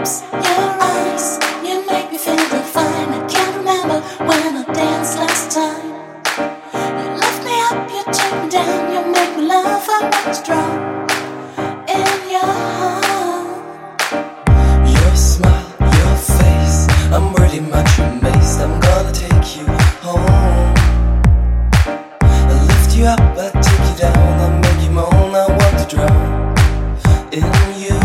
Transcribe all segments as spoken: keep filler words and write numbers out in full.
In you.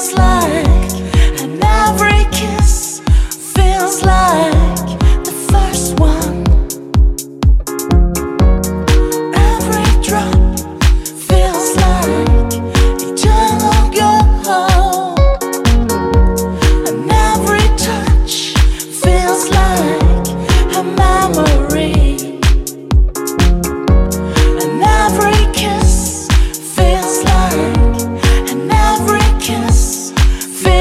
feels like and every kiss feels like the first one. Every drop feels like a gentle glow, and every touch feels like a memory, and every kiss feels like. Feel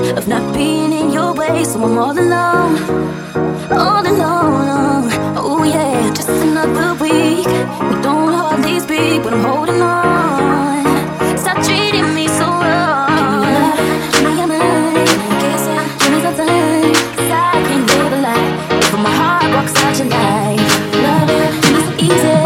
of not being in your way, so I'm all alone, all alone. Oh yeah, just another week. We don't hardly speak, but I'm holding on. Stop treating me so wrong. Give me your mind, give me something, 'cause I can't live a life if my heart walks out your life. Love it, give me so easy.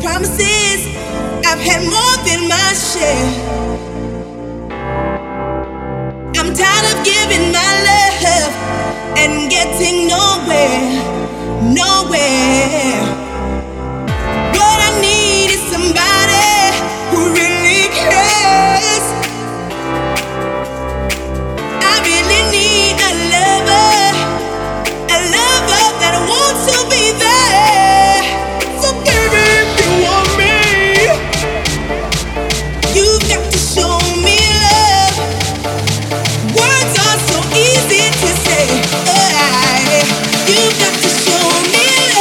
promises. I've had more than my share. I'm tired of giving my love and getting nowhere, nowhere. What I need is somebody who really cares. I really need a lover, a lover that wants to be there. You've got to show me love.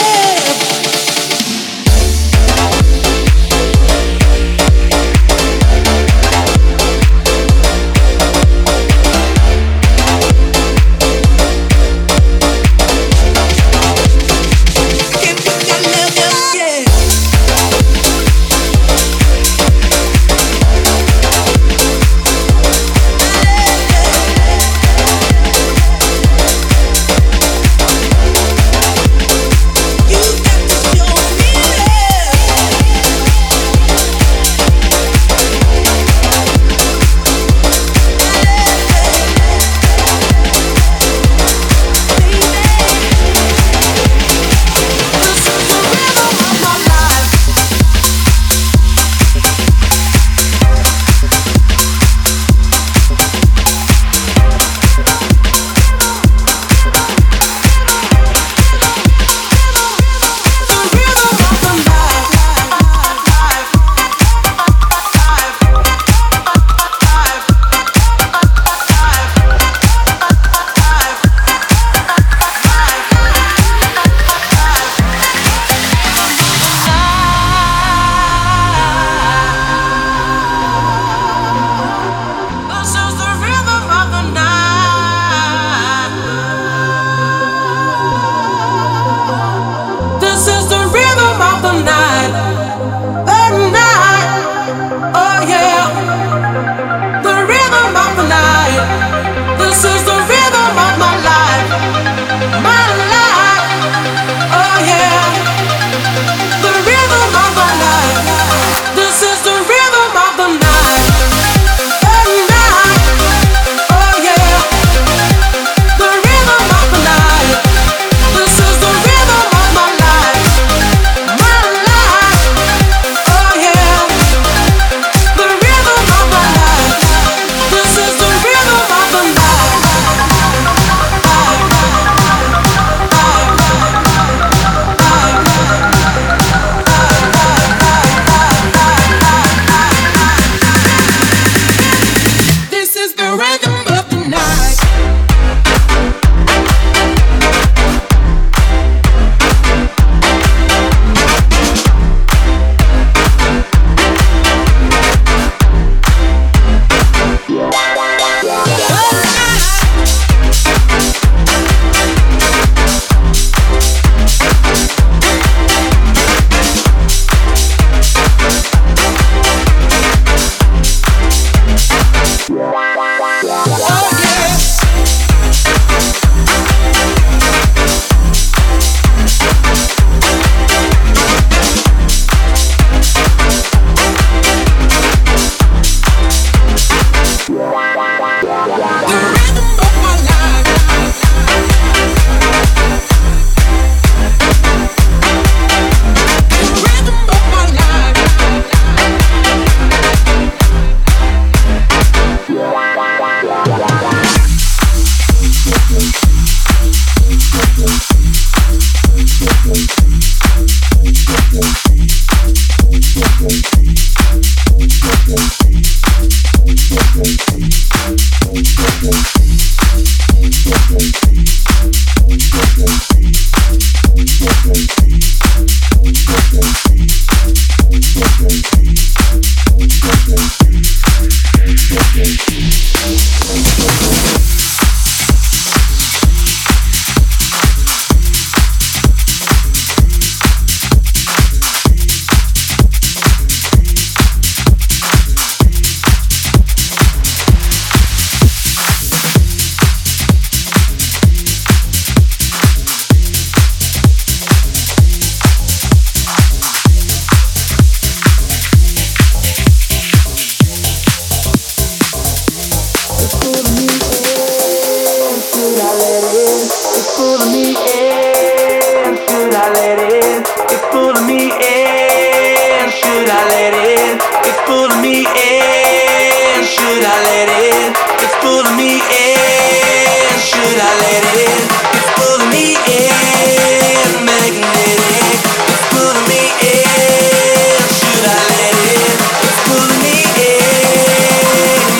pulling me in, should I let in? It's pulling me in, should I let in? It's pulling me in, should I let in? It's pulling me in, should I let in? It's pulling me in, magnetic. It's pulling me in, should I let in? It's pulling me in,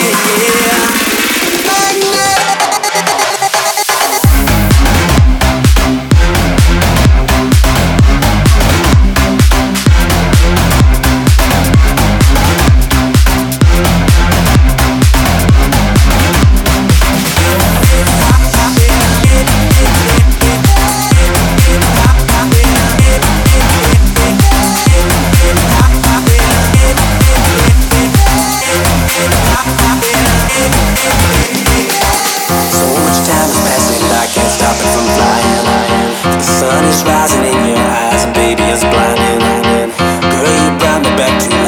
yeah, yeah. Sun is rising in your eyes, and baby, it's blinding. Girl, you brought me back to